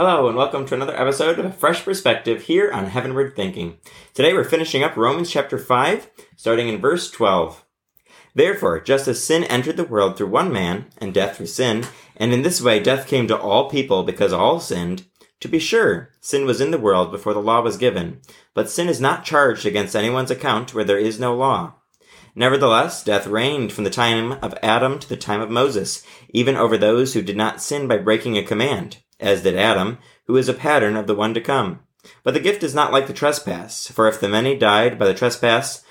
Hello and welcome to another episode of Fresh Perspective here on Heavenward Thinking. Today we're finishing up Romans chapter 5, starting in verse 12. Therefore, just as sin entered the world through one man, and death through sin, and in this way death came to all people because all sinned, to be sure, sin was in the world before the law was given, but sin is not charged against anyone's account where there is no law. Nevertheless, death reigned from the time of Adam to the time of Moses, even over those who did not sin by breaking a command, as did Adam, who is a pattern of the one to come. But the gift is not like the trespass, for if the many died by the trespass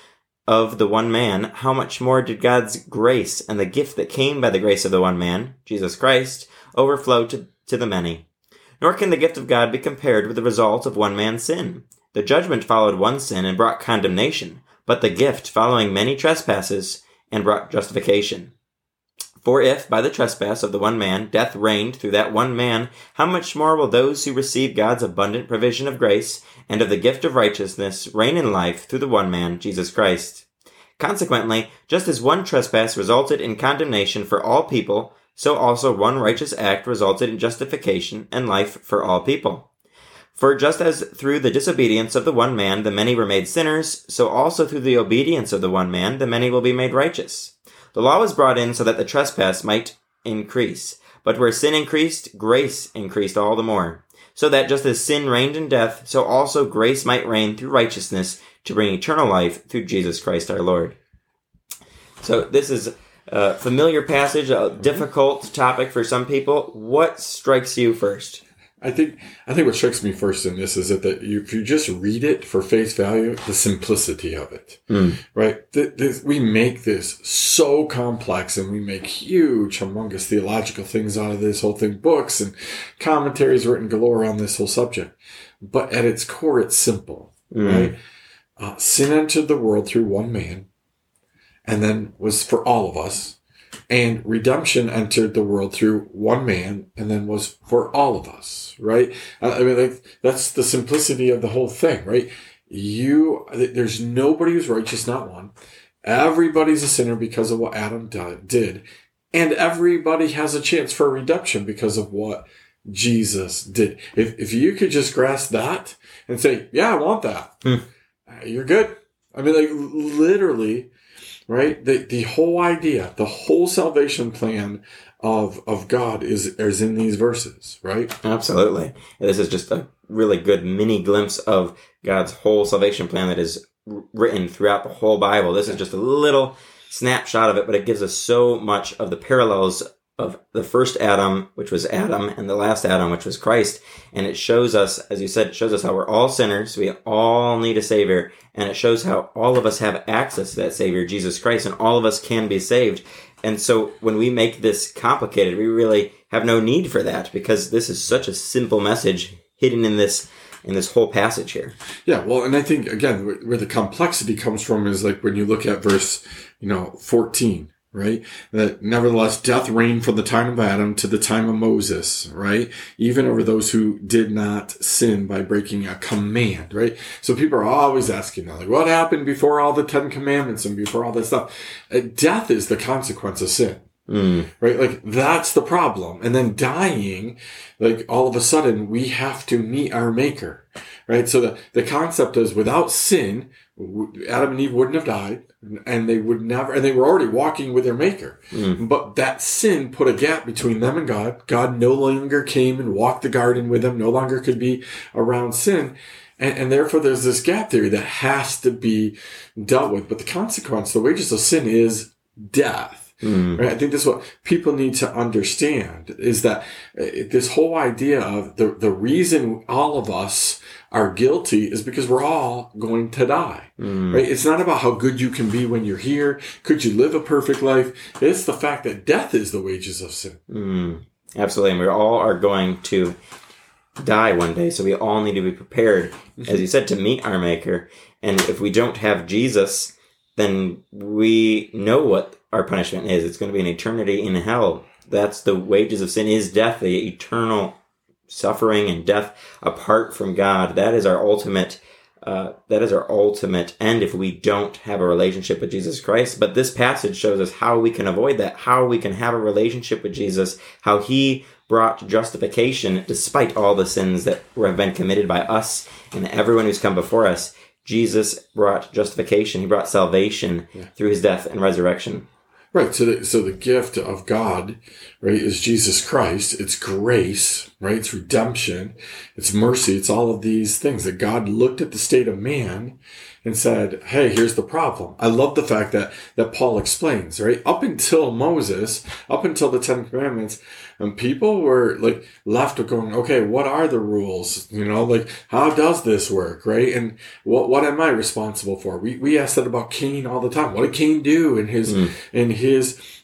of the one man, how much more did God's grace and the gift that came by the grace of the one man, Jesus Christ, overflow to the many? Nor can the gift of God be compared with the result of one man's sin. The judgment followed one sin and brought condemnation, but the gift following many trespasses and brought justification. For if, by the trespass of the one man, death reigned through that one man, how much more will those who receive God's abundant provision of grace and of the gift of righteousness reign in life through the one man, Jesus Christ? Consequently, just as one trespass resulted in condemnation for all people, so also one righteous act resulted in justification and life for all people. For just as through the disobedience of the one man the many were made sinners, so also through the obedience of the one man the many will be made righteous. The law was brought in so that the trespass might increase. But where sin increased, grace increased all the more. So that just as sin reigned in death, so also grace might reign through righteousness to bring eternal life through Jesus Christ our Lord. So this is a familiar passage, a difficult topic for some people. What strikes you first? I think what strikes me first in this is that if you just read it for face value, the simplicity of it, right? We make this so complex, and we make huge, humongous theological things out of this whole thing, books and commentaries written galore on this whole subject. But at its core, it's simple, right? Sin entered the world through one man, and then was for all of us. And redemption entered the world through one man and then was for all of us, right? I mean, that's the simplicity of the whole thing, right? There's nobody who's righteous, not one. Everybody's a sinner because of what Adam did. And everybody has a chance for redemption because of what Jesus did. If you could just grasp that and say, yeah, I want that, you're good. I mean, literally... Right? The whole idea, the whole salvation plan of God is in these verses, right? Absolutely. This is just a really good mini glimpse of God's whole salvation plan that is written throughout the whole Bible. This is just a little snapshot of it, but it gives us so much of the parallels of the first Adam, which was Adam, and the last Adam, which was Christ. And it shows us, as you said, it shows us how we're all sinners. We all need a Savior. And it shows how all of us have access to that Savior, Jesus Christ, and all of us can be saved. And so when we make this complicated, we really have no need for that because this is such a simple message hidden in this whole passage here. Yeah, well, and I think, again, where the complexity comes from is like when you look at verse, 14. Right? That nevertheless, death reigned from the time of Adam to the time of Moses, right? Even over those who did not sin by breaking a command, right? So people are always asking now, like, what happened before all the 10 commandments and before all that stuff? Death is the consequence of sin, right? Like, that's the problem. And then dying, like, all of a sudden, we have to meet our maker, right? So the concept is without sin, Adam and Eve wouldn't have died, and they would never, and they were already walking with their maker. But that sin put a gap between them and God. God no longer came and walked the garden with them, no longer could be around sin. And therefore there's this gap theory that has to be dealt with. But the consequence, the wages of sin is death. Right? I think that's what people need to understand is that this whole idea of the reason all of us are guilty is because we're all going to die. Right? It's not about how good you can be when you're here. Could you live a perfect life? It's the fact that death is the wages of sin. Absolutely. And we all are going to die one day. So we all need to be prepared, as you said, to meet our maker. And if we don't have Jesus, then we know what our punishment is. It's going to be an eternity in hell. That's the wages of sin is death, the eternal suffering and death apart from God. That is our ultimate That is our ultimate end if we don't have a relationship with Jesus Christ. But this passage shows us how we can avoid that, how we can have a relationship with Jesus, how he brought justification despite all the sins that have been committed by us and everyone who's come before us. Jesus brought justification. He brought salvation through his death and resurrection. Right. So the gift of God, right, is Jesus Christ. It's grace, right? It's redemption. It's mercy. It's all of these things that God looked at the state of man and said, hey, here's the problem. I love the fact that Paul explains, right? Up until Moses, up until the Ten Commandments, and people were like left with going, okay, what are the rules? You know, like, how does this work, right? And what am I responsible for? We ask that about Cain all the time. What did Cain do in his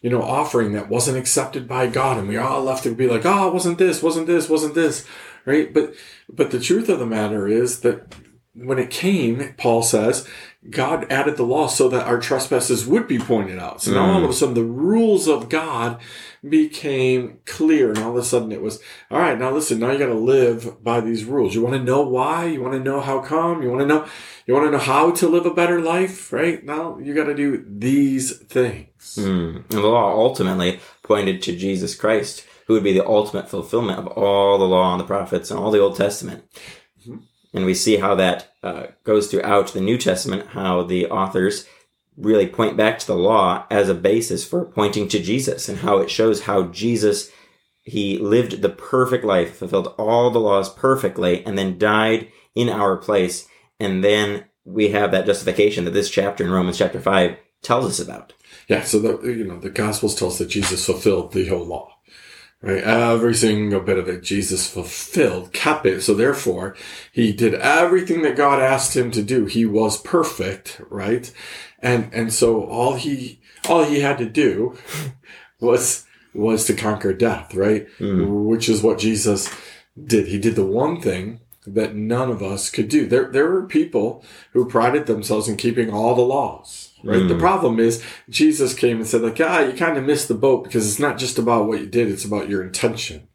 you know, offering that wasn't accepted by God? And we all left to be like, oh, wasn't this, right? But the truth of the matter is that when it came, Paul says, God added the law so that our trespasses would be pointed out. So now all of a sudden the rules of God became clear. And all of a sudden it was, all right, now listen, now you got to live by these rules. You want to know why? You want to know how come? You want to know how to live a better life, right? Now you got to do these things. And the law ultimately pointed to Jesus Christ, who would be the ultimate fulfillment of all the law and the prophets and all the Old Testament. And we see how that goes throughout the New Testament, how the authors really point back to the law as a basis for pointing to Jesus, and how it shows how Jesus, he lived the perfect life, fulfilled all the laws perfectly, and then died in our place. And then we have that justification that this chapter in Romans chapter 5 tells us about. Yeah, so the Gospels tell us that Jesus fulfilled the whole law. Right, every single bit of it, Jesus fulfilled, kept it. So therefore, he did everything that God asked him to do. He was perfect, right? And so all he had to do was to conquer death, right? Which is what Jesus did. He did the one thing that none of us could do. There were people who prided themselves in keeping all the laws. Right. The problem is Jesus came and said, like, you kind of missed the boat, because it's not just about what you did. It's about your intention.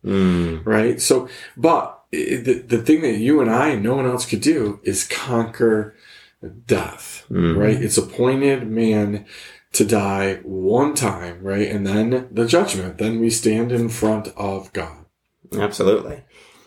Right. So, but the thing that you and I and no one else could do is conquer death. Right. It's appointed man to die one time. Right. And then the judgment. Then we stand in front of God. Absolutely.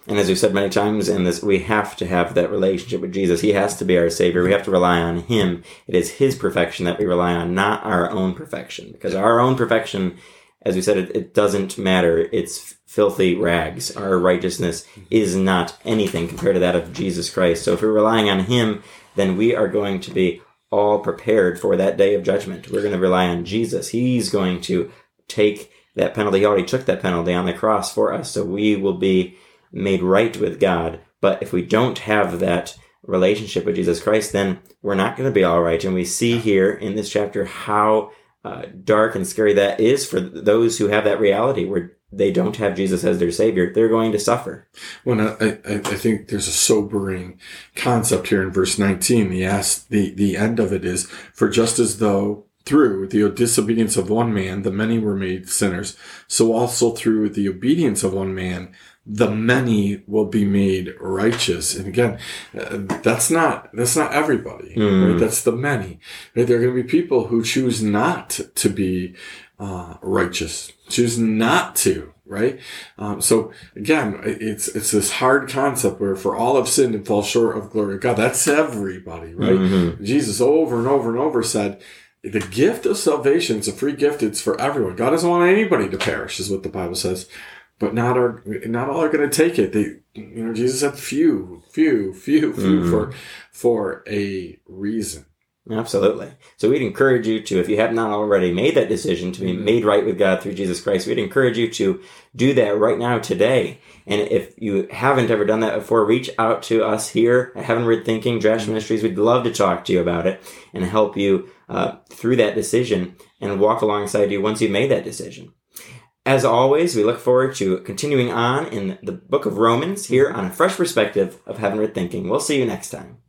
And as we've said many times in this, we have to have that relationship with Jesus. He has to be our Savior. We have to rely on him. It is his perfection that we rely on, not our own perfection. Because our own perfection, as we said, it doesn't matter. It's filthy rags. Our righteousness is not anything compared to that of Jesus Christ. So if we're relying on him, then we are going to be all prepared for that day of judgment. We're going to rely on Jesus. He's going to take that penalty. He already took that penalty on the cross for us. So we will be made right with God. But if we don't have that relationship with Jesus Christ, then we're not going to be all right. And we see here in this chapter how dark and scary that is for those who have that reality where they don't have Jesus as their Savior. They're going to suffer. Well, I think there's a sobering concept here in verse 19. The end of it is, for just as though through the disobedience of one man the many were made sinners, so also through the obedience of one man the many will be made righteous. And again, that's not everybody. Right? That's the many. Right? There are going to be people who choose not to be righteous, choose not to. Right? So again, it's this hard concept where for all have sinned and fall short of glory of God. That's everybody, right? Jesus over and over and over said, the gift of salvation is a free gift. It's for everyone. God doesn't want anybody to perish, is what the Bible says. But not all are going to take it. Jesus said few for a reason. Absolutely. So we'd encourage you to, if you have not already made that decision to be made right with God through Jesus Christ, we'd encourage you to do that right now today. And if you haven't ever done that before, reach out to us here at Heavenward Thinking, Drash Ministries. We'd love to talk to you about it and help you through that decision and walk alongside you once you've made that decision. As always, we look forward to continuing on in the book of Romans here on A Fresh Perspective of Heavenward Thinking. We'll see you next time.